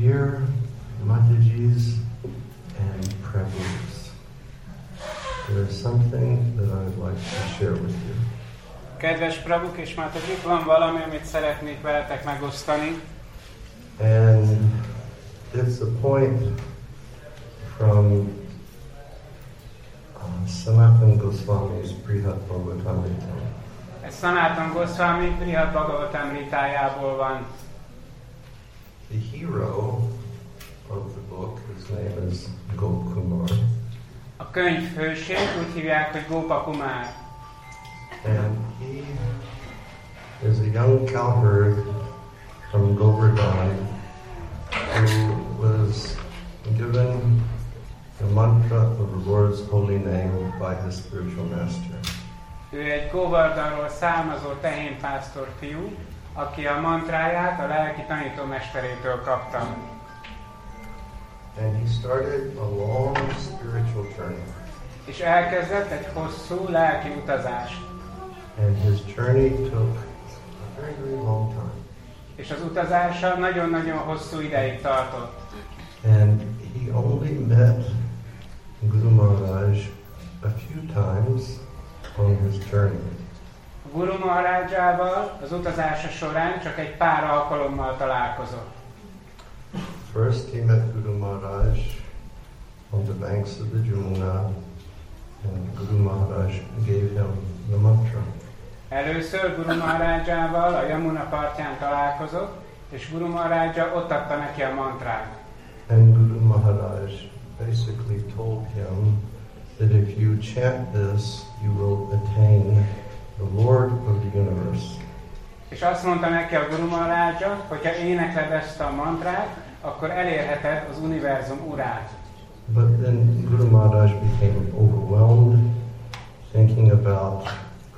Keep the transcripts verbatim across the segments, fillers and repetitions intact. here, Mataji's and Prabhu's. There is something that I would like to share with you. Kedves Prabhuk és Matajik, van valami, amit szeretnék veletek megosztani. And it's a point from uh, Sanatan Goswami's Brihad Bhagavatamrita. Ez Sanatan Goswami Brihad Bhagavatamritájából van. The hero of the book, his name is Gopakumar. A könyv hősét úgy hívják, hogy Gopakumar. And he is a young cowherd from Govardhan who was given the mantra of the Lord's holy name by his spiritual master. Ő egy Govardhanról származó tehénpásztor fiú, aki a mantráját a lelki tanítómesterétől kapta. And he started a long spiritual journey. És elkezdett egy hosszú lelki utazást. And his journey took a very, very long time. És az utazása nagyon-nagyon hosszú ideig tartott. And he only met Guru Maharaj a few times on his journey. Guru Maharajával az utazása során csak egy pár alkalommal találkozott. First he met Guru Maharaj on the banks of the Jumna, and Guru Maharaj gave him the mantra. Először Guru Maharajával a Yamuna partján találkozott, és Guru Maharaja ott adta neki a mantrát. And Guru Maharaj basically told him that if you chant this, you will attain the Lord of the universe. És azt mondta neki a Guru Maharaja, hogy ha énekled ezt a mantrát, akkor elérheted az univerzum urát. But then Guru Maharaj became overwhelmed, thinking about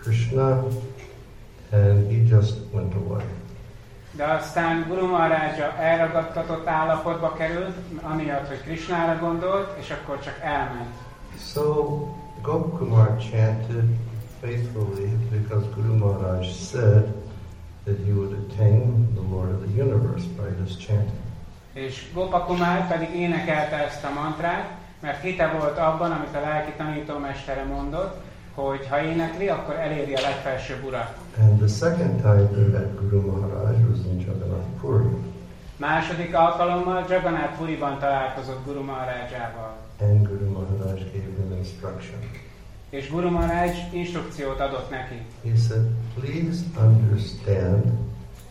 Krishna, and he just went away. De aztán Guru Maharaja elragadtatott állapotba került, amiatt, hogy Krishnára gondolt, és akkor csak elment. So Gopakumar chanted faithfully because Guru Maharaj said that he would attain the Lord of the universe by his chanting. És Gopakumar pedig énekelte ezt a mantrát, mert hite volt abban, amit a lelki tanítómestere mondott, hogy ha énekli, akkor eléri a legfelsőbb urat. And the second time he met Guru Maharaj was in Jagannath Puri. Második alkalommal Jagannath Puriban találkozott Guru Maharajával. And Guru Maharaj gave him instruction. És Guru Maharaj instrukciót adott neki. He said, please understand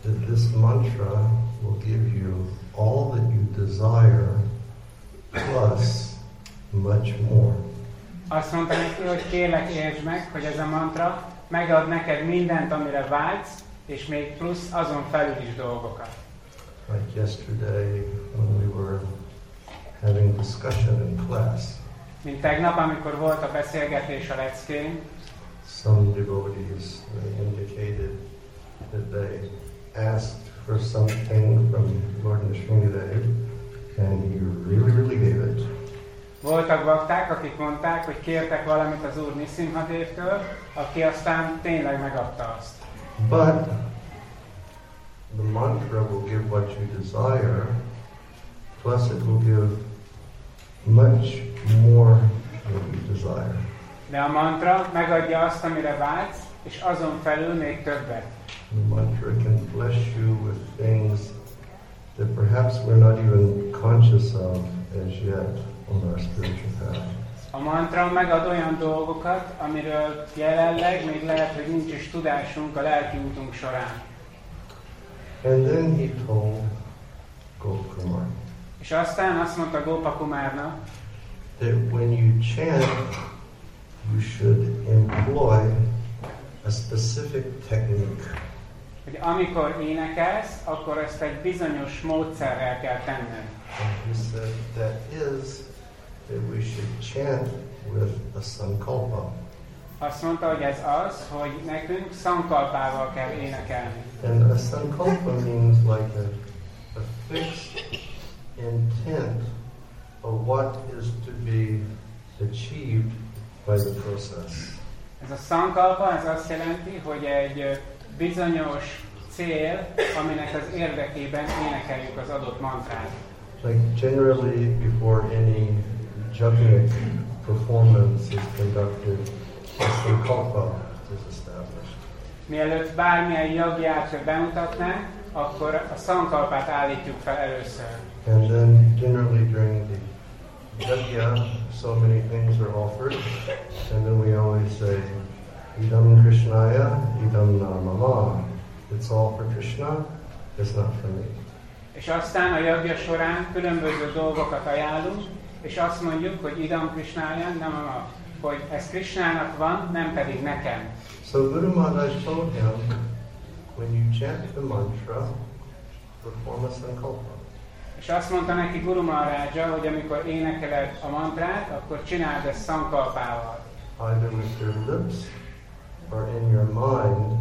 that this mantra will give you all that you desire, plus much more. Azt mondta neki, hogy kérlek értsd meg, hogy ez a mantra megad neked mindent, amire vágysz, és még plusz azon felül is dolgokat. Like yesterday when we were having discussion in class. Mint tegnap, amikor volt a beszélgetés a leckén. Some devotees indicated that they asked for something from Lord Nrsimhadev, and he really, really gave it. Voltak bakták, akik mondták, hogy kértek valamit az Úr Nrsimhadevtől, aki aztán tényleg megadta azt. But the mantra will give what you desire, plus it will give much more than you desire. De a mantra megadja azt, amire vágysz, és azon felül még többet. The mantra can bless you with things that perhaps we're not even conscious of as yet on our spiritual path. A mantra megad olyan dolgokat, amiről jelenleg még lehet, hogy nincs is tudásunk a lelki útunk során. And then he told Gopakumar. És aztán azt mondta Gopakumárnak, that when you chant, you should employ a specific technique. Hogy amikor énekelsz, akkor ezt egy bizonyos módszerrel kell tenned. And he said that is that we should chant with a Saṅkalpa. Azt mondta, hogy ez az, hogy nekünk Saṅkalpával kell énekelni. And a Saṅkalpa means like a, a fixed intent of what is to be achieved by the process. Ez a Saṅkalpa, ez azt jelenti, hogy egy bizonyos cél, aminek az érdekében énekeljük az adott mantrát. Like generally before any jagnic performance is conducted, a sankalpa is established. Mielőtt bármilyen jagjátot bemutatnánk, akkor a sankalpát állítjuk fel először. And then generally during the yajna, so many things are offered, and then we always say, idam krishnaya, idam namama. It's all for Krishna, it's not for me. És aztán a jagya során különböző dolgokat ajánlunk, és azt mondjuk, hogy idam Krishnának, nem a, hogy ez Krishnának van, nem pedig nekem. So Guru Maharaj told him, when you chant the mantra, perform a sankalpa. És azt mondta neki Guru Maharaj, hogy amikor énekeled a mantrát, akkor csináld ezt sankalpával. Either with your lips or in your mind,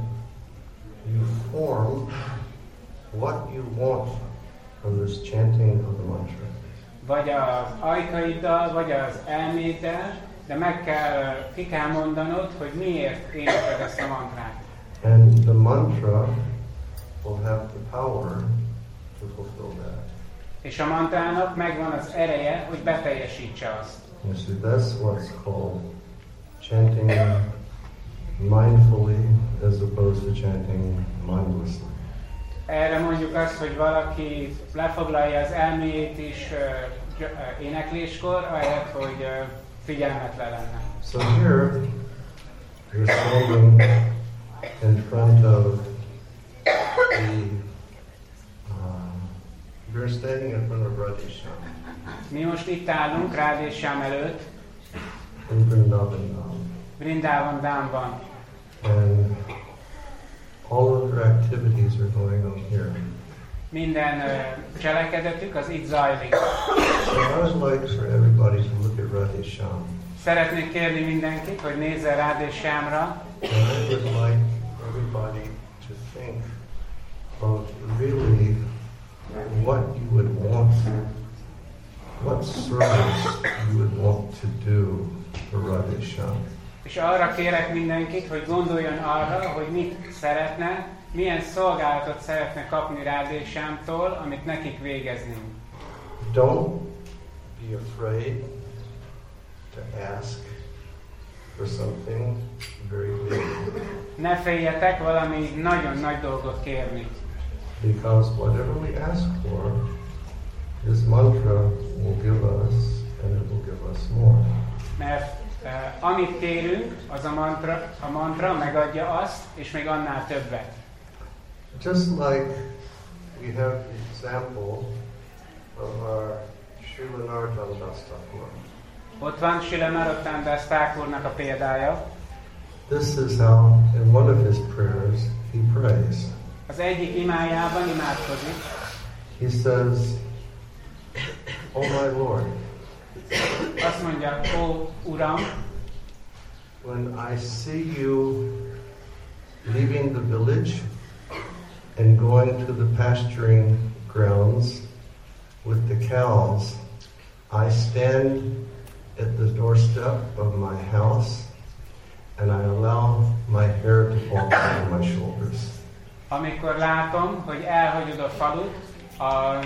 you form what you want from this chanting of the mantra. Vagy az ajkaiddal, vagy az elméddel, de meg kell, ki kell mondanod, hogy miért énekled ezt a mantrát. And the mantra will have the power to fulfill that. És a mantrának megvan az ereje, hogy beteljesítse azt. And so that's what's called chanting mindfully as opposed to chanting mindlessly. Erre mondjuk azt, hogy valaki lefoglalja az elméjét is uh, énekléskor, ahelyett, hogy uh, figyelmetlen lenne. So here, we're standing in front of the, uh, we're standing in front of Radha Shyam. Mi most itt állunk Radha Shyam előtt. In Vrindavan Dham. Vrindavan Dhamban. And all of their activities are going on here. Minden uh, cselekedetük az itt zajlik. So I would like for everybody to look at Radha Shyam. Szeretnék kérni mindenkit, hogy nézze Radha Shyamra. And I would like everybody to think of really what you would want, what service you would want to do for Radha Shyam. És arra kérek mindenkit, hogy gondoljon arra, hogy mit szeretne, milyen szolgálatot szeretne kapni Radha Shyamtól, amit nekik végeznünk. Don't be afraid to ask for something very big. Ne féljetek valami nagyon nagy dolgot kérni. Because whatever we ask for, this mantra will give us, and it will give us more. Mert Uh, amit kérünk, az a mantra, a mantra megadja azt, és még annál többet. Just like we have the example of our Srila Narottama Dastakur. Ott van Srila Narottama Dastakurnak a példája. This is how in one of his prayers he prays. Az egyik imájában imádkozik. He says, "Oh my Lord." Azt mondja, ó Uram, when I see you leaving the village and going to the pasturing grounds with the cows, I stand at the doorstep of my house and I allow my hair to fall down my shoulders. Amikor látom, hogy elhagyod a falut a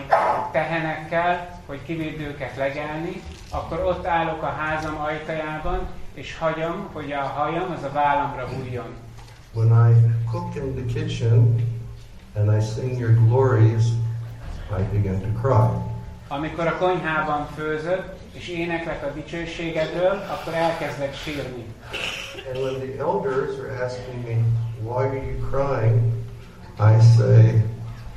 tehenekkel, hogy kivédd őket legelni, akkor ott állok a házam ajtajában, és hagyom, hogy a hajam az a vállamra hújjon. When I cook in the kitchen and I sing your glories, I begin to cry. Amikor a konyhában főzök, és éneklek a dicsőségedről, akkor elkezdek sírni. And when the elders are asking me, why are you crying? I say,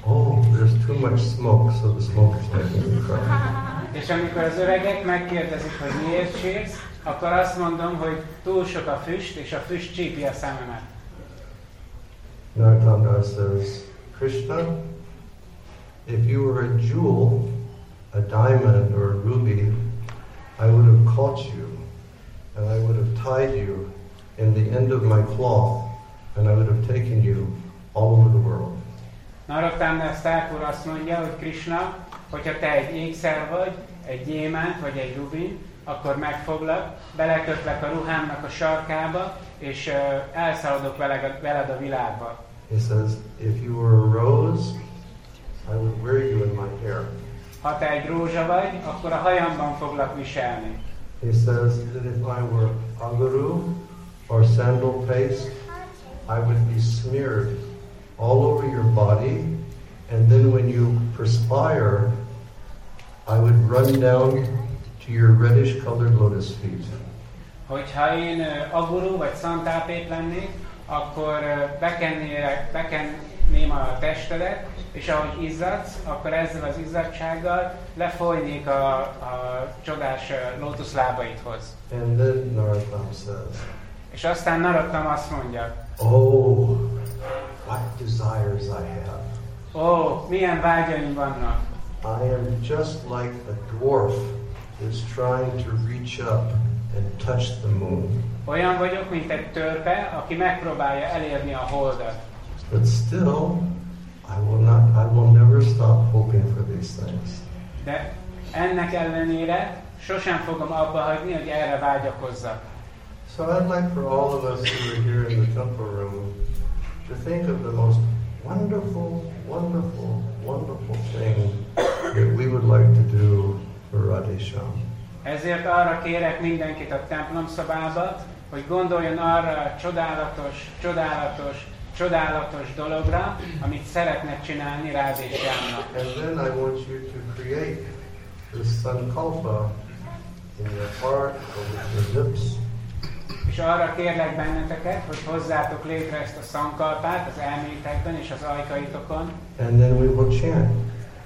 oh, there's too much smoke, so the smoke is making me cry. És amikor az öregek megkérdezik, hogy miért sírsz, akkor azt mondom, hogy túl sok a füst, és a füst csípi a szememet. Narottama Das says, Krishna, if you were a jewel, a diamond or a ruby, I would have caught you, and I would have tied you in the end of my cloth, and I would have taken you all over the world. Narottama Dastakur azt mondja, hogy Krishna, hogyha te egy ékszer vagy, egy gyémánt vagy egy rubin, akkor megfoglak, belekötlek a ruhámnak a sarkába, és uh, elszaladok veled, veled a világba. He says, if you were a rose, I would wear you in my hair. Ha te egy rózsa vagy, akkor a hajamban foglak viselni. He says that if I were angaru or sandal paste, I would be smeared all over your body, and then when you perspire, I would run down to your reddish-colored lotus feet. Hogyha én aguru vagy szantálpét lennék, akkor bekenném a testedet, és ahogy izzadsz, akkor ezzel az izzadsággal lefolynék a, a csodás lótusz lábaidhoz. And then Narottama says, és aztán Narottama azt mondja, oh, what desires I have. Oh, milyen vágyaim vannak. I am just like a dwarf is trying to reach up and touch the moon. Olyan vagyok, mint egy törpe, aki megpróbálja elérni a holdat. But still, I will not, I will never stop hoping for these things. De ennek ellenére sosem fogom abba hagyni, hogy erre vágyakozzak. So I'd like for all of us who are here in the temple room to think of the most wonderful, wonderful, wonderful thing that we would like to do for Radha Shyam. Ezért arra kérek mindenkit a templom szobába, hogy gondoljon arra a csodálatos, csodálatos, csodálatos dologra, amit szeretne csinálni Radha Shyamnak. And then I want you to create this sankalpa in your heart or with your lips. És arra kérlek benneteket, hogy hozzátok létre ezt a szankalpát az elmétekben és az ajkaitokon. And then we will chant.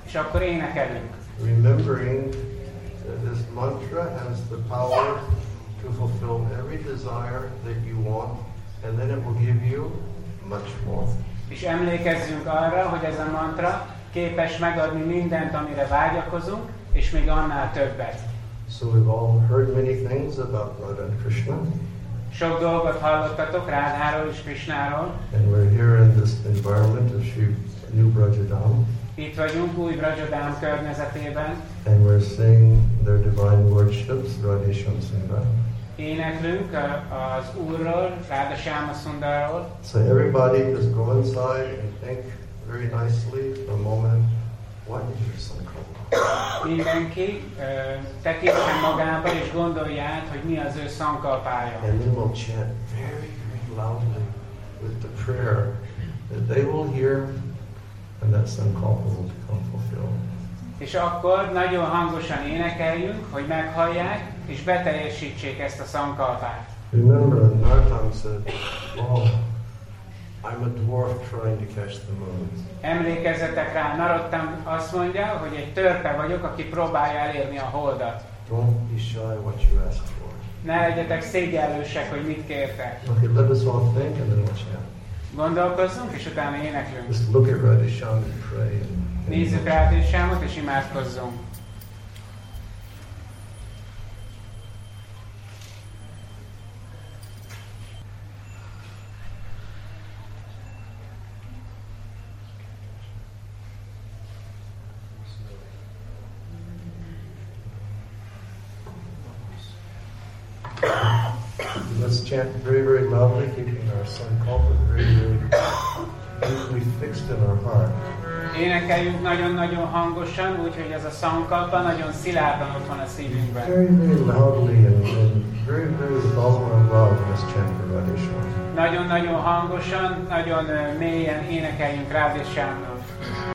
És akkor énekelünk. Remembering that this mantra has the power to fulfill every desire that you want, and then it will give you much more. És emlékezzünk arra, hogy ez a mantra képes megadni mindent, amire vágyakozunk, és még annál többet. So we've all heard many things about Radha and Krishna. Sok dolgot hallottatok Rádháról és Krishnáról. And we're here in this environment of Sri New Rajadam. Itt vagyunk új Rajadam környezetében. And we're singing their divine worships, Radha Shyam Sundar. Éneklünk az Úrról, Radha Shyam Sundarról. So everybody just go inside and think very nicely for a moment. What is your sankalpa? Mindenki uh, tekintsen magába és gondolja át, hogy mi az ő sankalpája. And then we'll chant very, very loudly with the prayer that they will hear and that sankalpa will become fulfilled. És akkor nagyon hangosan énekeljünk, hogy meghallják és beteljesítsék ezt a sankalpát. Remember, Narottama said, oh, I'm a dwarf trying to catch the moon. Emlékezzetek rá, Narottama azt mondja, hogy egy törpe vagyok, aki próbálja elérni a holdat. Don't be shy what you ask for. Ne legyetek szégyellősek, hogy mit kértek. Okay, let us all think and then we'll chant. Gondolkozzunk és utána éneklünk. Just look at Radha Shyam and pray. Nézzük Radha Shyamot és imádkozzunk. Let's chant very, very loudly, keeping our sankalpa very, very deeply fixed in our heart. Énekeljünk nagyon-nagyon hangosan, úgyhogy ez a sankalpa nagyon szilárdan ott van a szívünkben. Very, very loudly and very, very solemn and loud, let's chant for Radha Shyam. Nagyon-nagyon hangosan, nagyon mélyen énekeljünk Radha Shyamnak.